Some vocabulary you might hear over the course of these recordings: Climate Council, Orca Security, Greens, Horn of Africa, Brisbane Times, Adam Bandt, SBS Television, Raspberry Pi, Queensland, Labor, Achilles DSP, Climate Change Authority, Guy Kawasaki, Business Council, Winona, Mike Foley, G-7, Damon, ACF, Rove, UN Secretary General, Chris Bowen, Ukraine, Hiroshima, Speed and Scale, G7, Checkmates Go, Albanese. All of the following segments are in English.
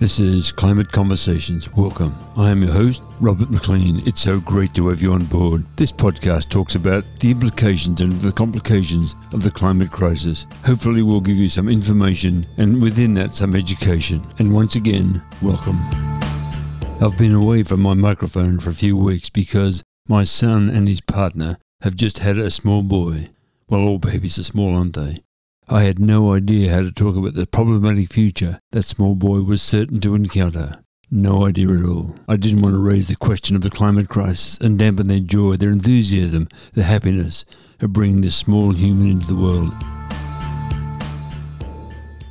This is Climate Conversations. Welcome. I am your host, Robert McLean. It's so great to have you on board. This podcast talks about the implications and the complications of the climate crisis. Hopefully we'll give you some information and within that some education. And once again, welcome. I've been away from my microphone for a few weeks because my son and his partner have just had a small boy. Well, all babies are small, aren't they? I had no idea how to talk about the problematic future that small boy was certain to encounter. No idea at all. I didn't want to raise the question of the climate crisis and dampen their joy, their enthusiasm, their happiness of bringing this small human into the world.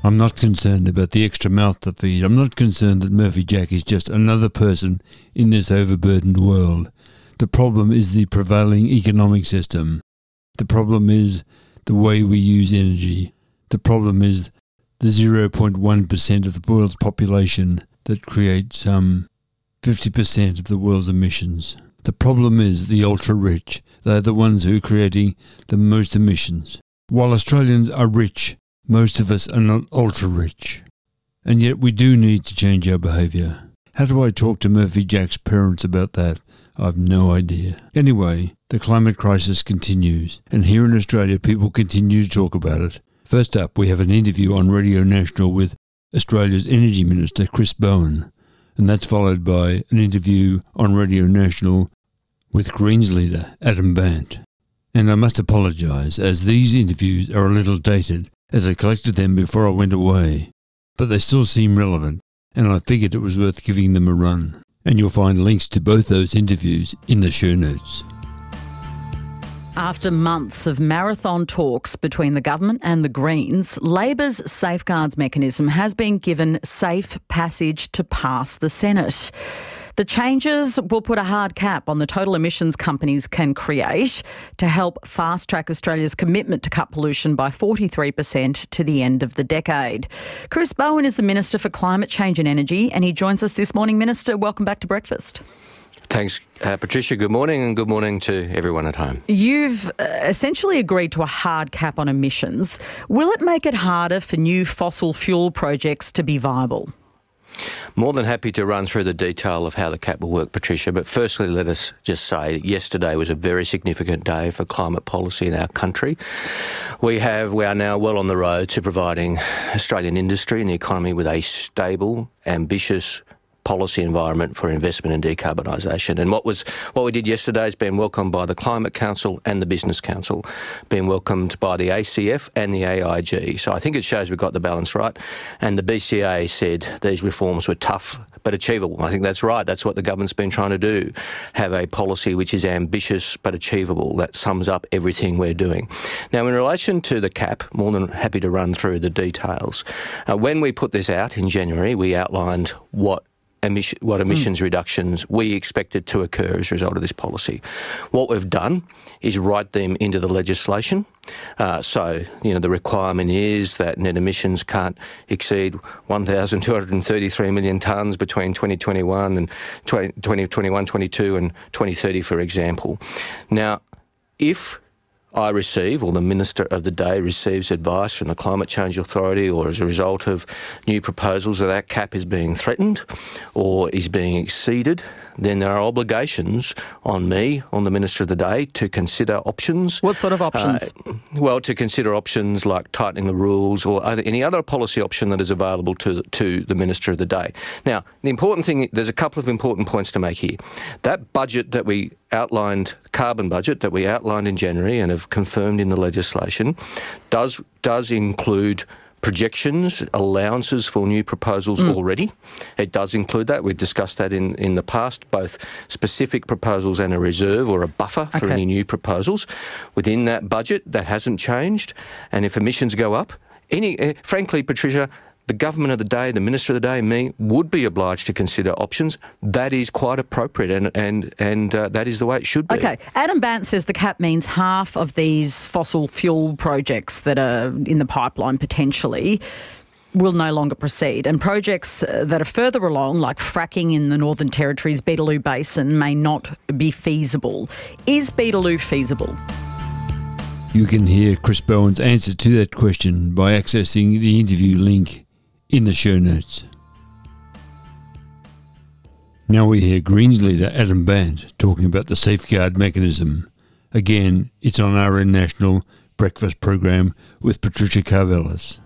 I'm not concerned about the extra mouth to feed. I'm not concerned that Murphy Jack is just another person in this overburdened world. The problem is the prevailing economic system. The problem is the way we use energy. The problem is the 0.1% of the world's population that creates 50% of the world's emissions. The problem is the ultra-rich. They're the ones who are creating the most emissions. While Australians are rich, most of us are not ultra-rich. And yet we do need to change our behaviour. How do I talk to Murphy Jack's parents about that? I've no idea. Anyway, the climate crisis continues, and here in Australia people continue to talk about it. First up, we have an interview on Radio National with Australia's Energy Minister, Chris Bowen, and that's followed by an interview on Radio National with Greens leader, Adam Bandt. And I must apologise, as these interviews are a little dated, as I collected them before I went away, but they still seem relevant, and I figured it was worth giving them a run. And you'll find links to both those interviews in the show notes. After months of marathon talks between the government and the Greens, Labor's safeguards mechanism has been given safe passage to pass the Senate. The changes will put a hard cap on the total emissions companies can create to help fast-track Australia's commitment to cut pollution by 43% to the end of the decade. Chris Bowen is the Minister for Climate Change and Energy, and he joins us this morning. Minister, welcome back to Breakfast. Thanks, Patricia. Good morning, and good morning to everyone at home. You've essentially agreed to a hard cap on emissions. Will it make it harder for new fossil fuel projects to be viable? More than happy to run through the detail of how the cap will work, Patricia, but firstly let us just say yesterday was a very significant day for climate policy in our country. We are now well on the road to providing Australian industry and the economy with a stable, ambitious policy environment for investment in decarbonisation. And what we did yesterday has been welcomed by the Climate Council and the Business Council, been welcomed by the ACF and the AIG. So I think it shows we've got the balance right. And the BCA said these reforms were tough but achievable. I think that's right. That's what the government's been trying to do, have a policy which is ambitious but achievable. That sums up everything we're doing. Now, in relation to the cap, more than happy to run through the details. When we put this out in January, we outlined what emissions reductions we expected to occur as a result of this policy. What we've done is write them into the legislation. So the requirement is that net emissions can't exceed 1,233 million tonnes between 2021 and 2022 and 2030, for example. Now, if I receive, or the Minister of the day receives advice from the Climate Change Authority, or as a result of new proposals that cap is being threatened or is being exceeded, then there are obligations on me, on the Minister of the day, to consider options. What sort of options? To consider options like tightening the rules or any other policy option that is available to the Minister of the day. Now, the important thing, there's a couple of important points to make here. That budget that we outlined, carbon budget that we outlined in January and have confirmed in the legislation, does include projections, allowances for new proposals already. It does include that. We've discussed that in the past, both specific proposals and a reserve or a buffer for any new proposals. Within that budget, that hasn't changed. And if emissions go up, frankly, Patricia, the government of the day, the Minister of the day, me, would be obliged to consider options. That is quite appropriate and that is the way it should be. Okay. Adam Bandt says the cap means half of these fossil fuel projects that are in the pipeline potentially will no longer proceed, and projects that are further along, like fracking in the Northern Territory's Beedaloo Basin, may not be feasible. Is Beedaloo feasible? You can hear Chris Bowen's answer to that question by accessing the interview link in the show notes. Now we hear Greens leader Adam Bandt talking about the safeguard mechanism. Again, it's on RN National Breakfast Program with Patricia Carvelis.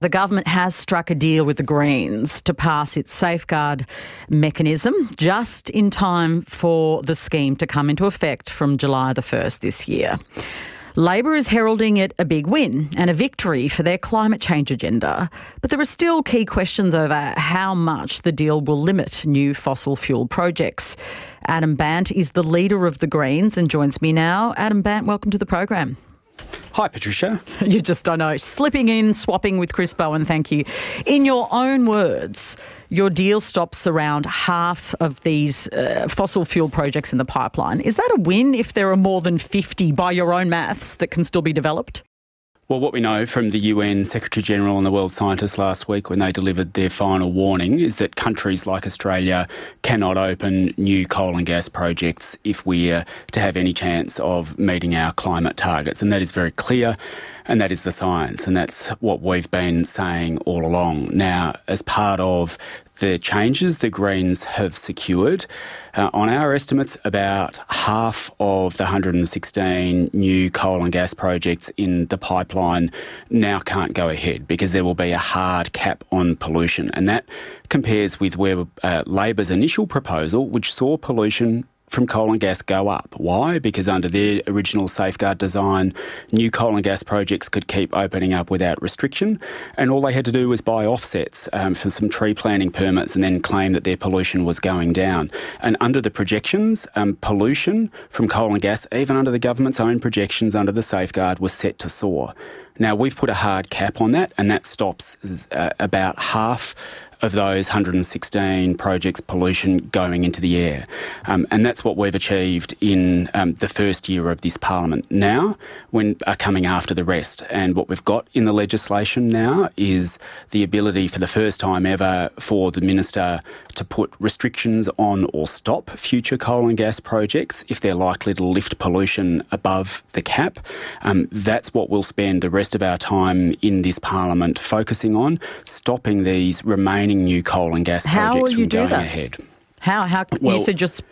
The government has struck a deal with the Greens to pass its safeguard mechanism just in time for the scheme to come into effect from July the 1st this year. Labor is heralding it a big win and a victory for their climate change agenda. But there are still key questions over how much the deal will limit new fossil fuel projects. Adam Bandt is the leader of the Greens and joins me now. Adam Bandt, welcome to the program. Hi, Patricia. You're just, I know, slipping in, swapping with Chris Bowen, thank you. In your own words, your deal stops around half of these fossil fuel projects in the pipeline. Is that a win if there are more than 50, by your own maths, that can still be developed? Well, what we know from the UN Secretary General and the world scientists last week when they delivered their final warning is that countries like Australia cannot open new coal and gas projects if we're to have any chance of meeting our climate targets. And that is very clear. And that is the science, and that's what we've been saying all along. Now, as part of the changes the Greens have secured, on our estimates, about half of the 116 new coal and gas projects in the pipeline now can't go ahead because there will be a hard cap on pollution. And that compares with where Labor's initial proposal, which saw pollution from coal and gas go up. Why? Because under their original safeguard design, new coal and gas projects could keep opening up without restriction, and all they had to do was buy offsets for some tree planting permits and then claim that their pollution was going down. And under the projections, pollution from coal and gas, even under the government's own projections under the safeguard, was set to soar. Now, we've put a hard cap on that, and that stops about half of those 116 projects pollution going into the air. And that's what we've achieved in the first year of this parliament. Now we are coming after the rest. And what we've got in the legislation now is the ability for the first time ever for the minister to put restrictions on or stop future coal and gas projects if they're likely to lift pollution above the cap. That's what we'll spend the rest of our time in this parliament focusing on, stopping these remaining new coal and gas projects from going ahead. How you said just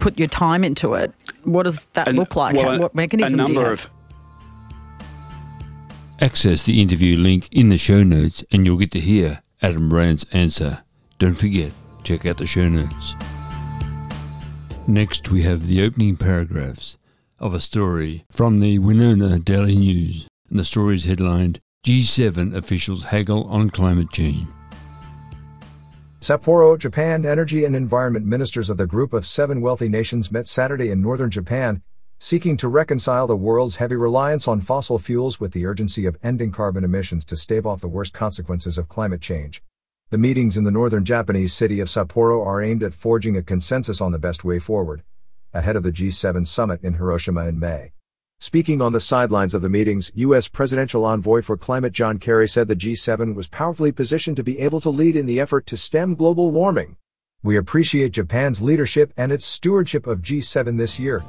put your time into it. What does that look like? What mechanism do you have? Access the interview link in the show notes and you'll get to hear Adam Brandt's answer. Don't forget, check out the show notes. Next we have the opening paragraphs of a story from the Winona Daily News, and the story is headlined G7 Officials Haggle on Climate Change. Sapporo, Japan. Energy and Environment ministers of the Group of Seven Wealthy Nations met Saturday in northern Japan, seeking to reconcile the world's heavy reliance on fossil fuels with the urgency of ending carbon emissions to stave off the worst consequences of climate change. The meetings in the northern Japanese city of Sapporo are aimed at forging a consensus on the best way forward, ahead of the G7 summit in Hiroshima in May. Speaking on the sidelines of the meetings, U.S. presidential envoy for climate John Kerry said the G7 was powerfully positioned to be able to lead in the effort to stem global warming. We appreciate Japan's leadership and its stewardship of G7 this year.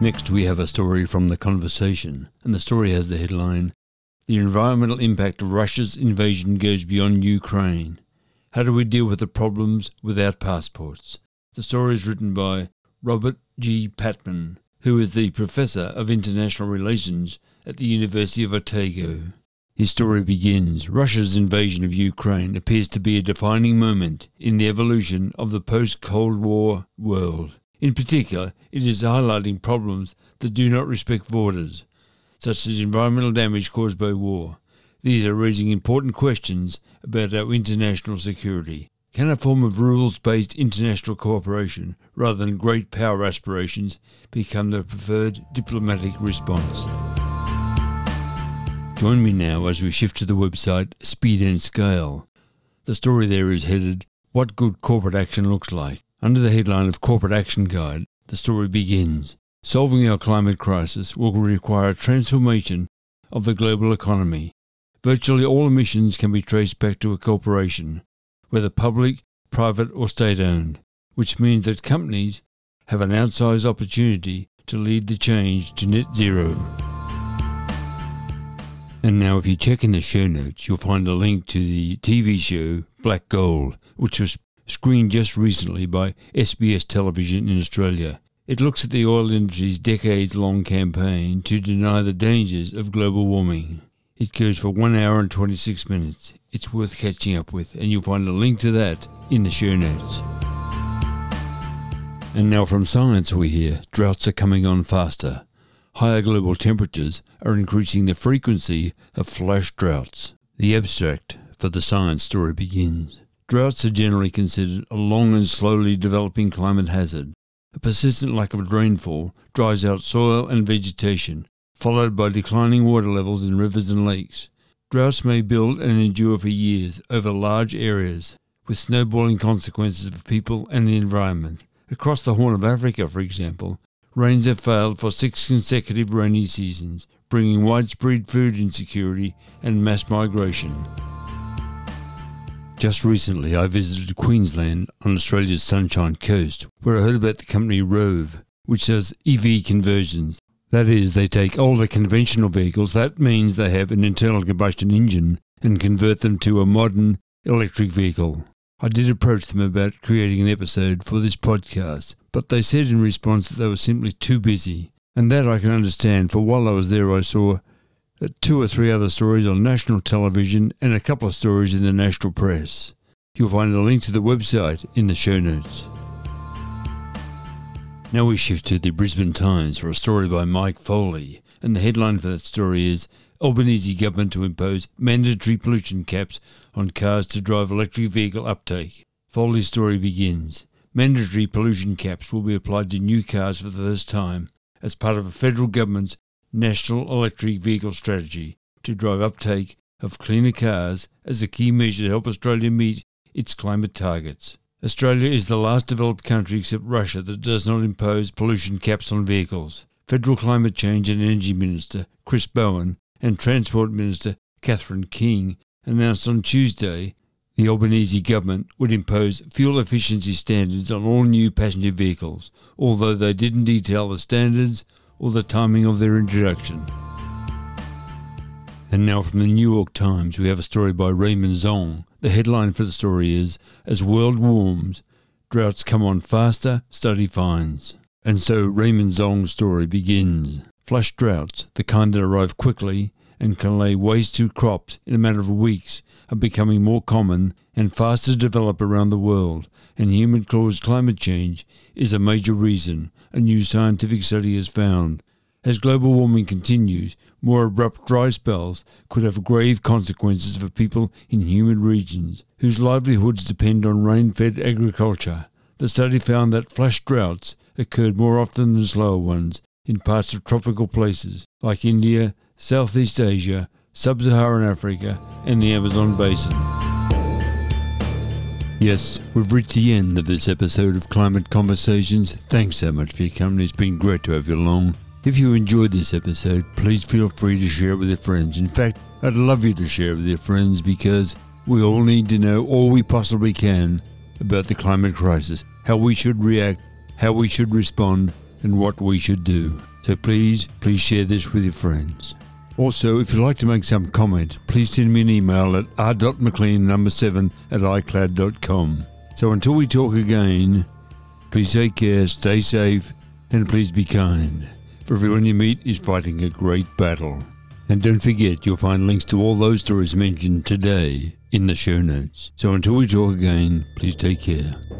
Next, we have a story from The Conversation, and the story has the headline, The Environmental Impact of Russia's Invasion Goes Beyond Ukraine. How do we deal with the problems without passports? The story is written by Robert G. Patman, who is the Professor of International Relations at the University of Otago. His story begins, Russia's invasion of Ukraine appears to be a defining moment in the evolution of the post-Cold War world. In particular, it is highlighting problems that do not respect borders, such as environmental damage caused by war. These are raising important questions about our international security. Can a form of rules-based international cooperation, rather than great power aspirations, become the preferred diplomatic response? Join me now as we shift to the website Speed and Scale. The story there is headed, What Good Corporate Action Looks Like. Under the headline of Corporate Action Guide, the story begins, Solving our climate crisis will require a transformation of the global economy. Virtually all emissions can be traced back to a corporation, whether public, private or state-owned, which means that companies have an outsized opportunity to lead the change to net zero. And now if you check in the show notes, you'll find a link to the TV show Black Gold, which was screened just recently by SBS Television in Australia. It looks at the oil industry's decades-long campaign to deny the dangers of global warming. It goes for 1 hour and 26 minutes. It's worth catching up with, and you'll find a link to that in the show notes. And now from science we hear droughts are coming on faster. Higher global temperatures are increasing the frequency of flash droughts. The abstract for the science story begins. Droughts are generally considered a long and slowly developing climate hazard. A persistent lack of rainfall dries out soil and vegetation, followed by declining water levels in rivers and lakes. Droughts may build and endure for years over large areas, with snowballing consequences for people and the environment. Across the Horn of Africa, for example, rains have failed for 6 consecutive rainy seasons, bringing widespread food insecurity and mass migration. Just recently, I visited Queensland on Australia's Sunshine Coast, where I heard about the company Rove, which does EV conversions. That is, they take older conventional vehicles, that means they have an internal combustion engine, and convert them to a modern electric vehicle. I did approach them about creating an episode for this podcast, but they said in response that they were simply too busy. And that I can understand, for while I was there I saw 2 or 3 other stories on national television and a couple of stories in the national press. You'll find a link to the website in the show notes. Now we shift to the Brisbane Times for a story by Mike Foley, and the headline for that story is Albanese government to impose mandatory pollution caps on cars to drive electric vehicle uptake. Foley's story begins. Mandatory pollution caps will be applied to new cars for the first time as part of a federal government's national electric vehicle strategy to drive uptake of cleaner cars as a key measure to help Australia meet its climate targets. Australia is the last developed country except Russia that does not impose pollution caps on vehicles. Federal Climate Change and Energy Minister Chris Bowen and Transport Minister Catherine King announced on Tuesday the Albanese government would impose fuel efficiency standards on all new passenger vehicles, although they didn't detail the standards or the timing of their introduction. And now from the New York Times we have a story by Raymond Zong. The headline for the story is, As World Warms, Droughts Come On Faster, Study Finds. And so Raymond Zong's story begins. Flash droughts, the kind that arrive quickly and can lay waste to crops in a matter of weeks, are becoming more common and faster to develop around the world, and human-caused climate change is a major reason, a new scientific study has found. As global warming continues, more abrupt dry spells could have grave consequences for people in humid regions, whose livelihoods depend on rain-fed agriculture. The study found that flash droughts occurred more often than slower ones in parts of tropical places like India, Southeast Asia, Sub-Saharan Africa and the Amazon basin. Yes, we've reached the end of this episode of Climate Conversations. Thanks so much for your company. It's been great to have you along. If you enjoyed this episode, please feel free to share it with your friends. In fact, I'd love you to share it with your friends, because we all need to know all we possibly can about the climate crisis, how we should react, how we should respond and what we should do. So please share this with your friends. Also, if you'd like to make some comment, please send me an email at r.mclean7@icloud.com. So until we talk again, please take care, stay safe, and please be kind. For everyone you meet is fighting a great battle. And don't forget, you'll find links to all those stories mentioned today in the show notes. So until we talk again, please take care.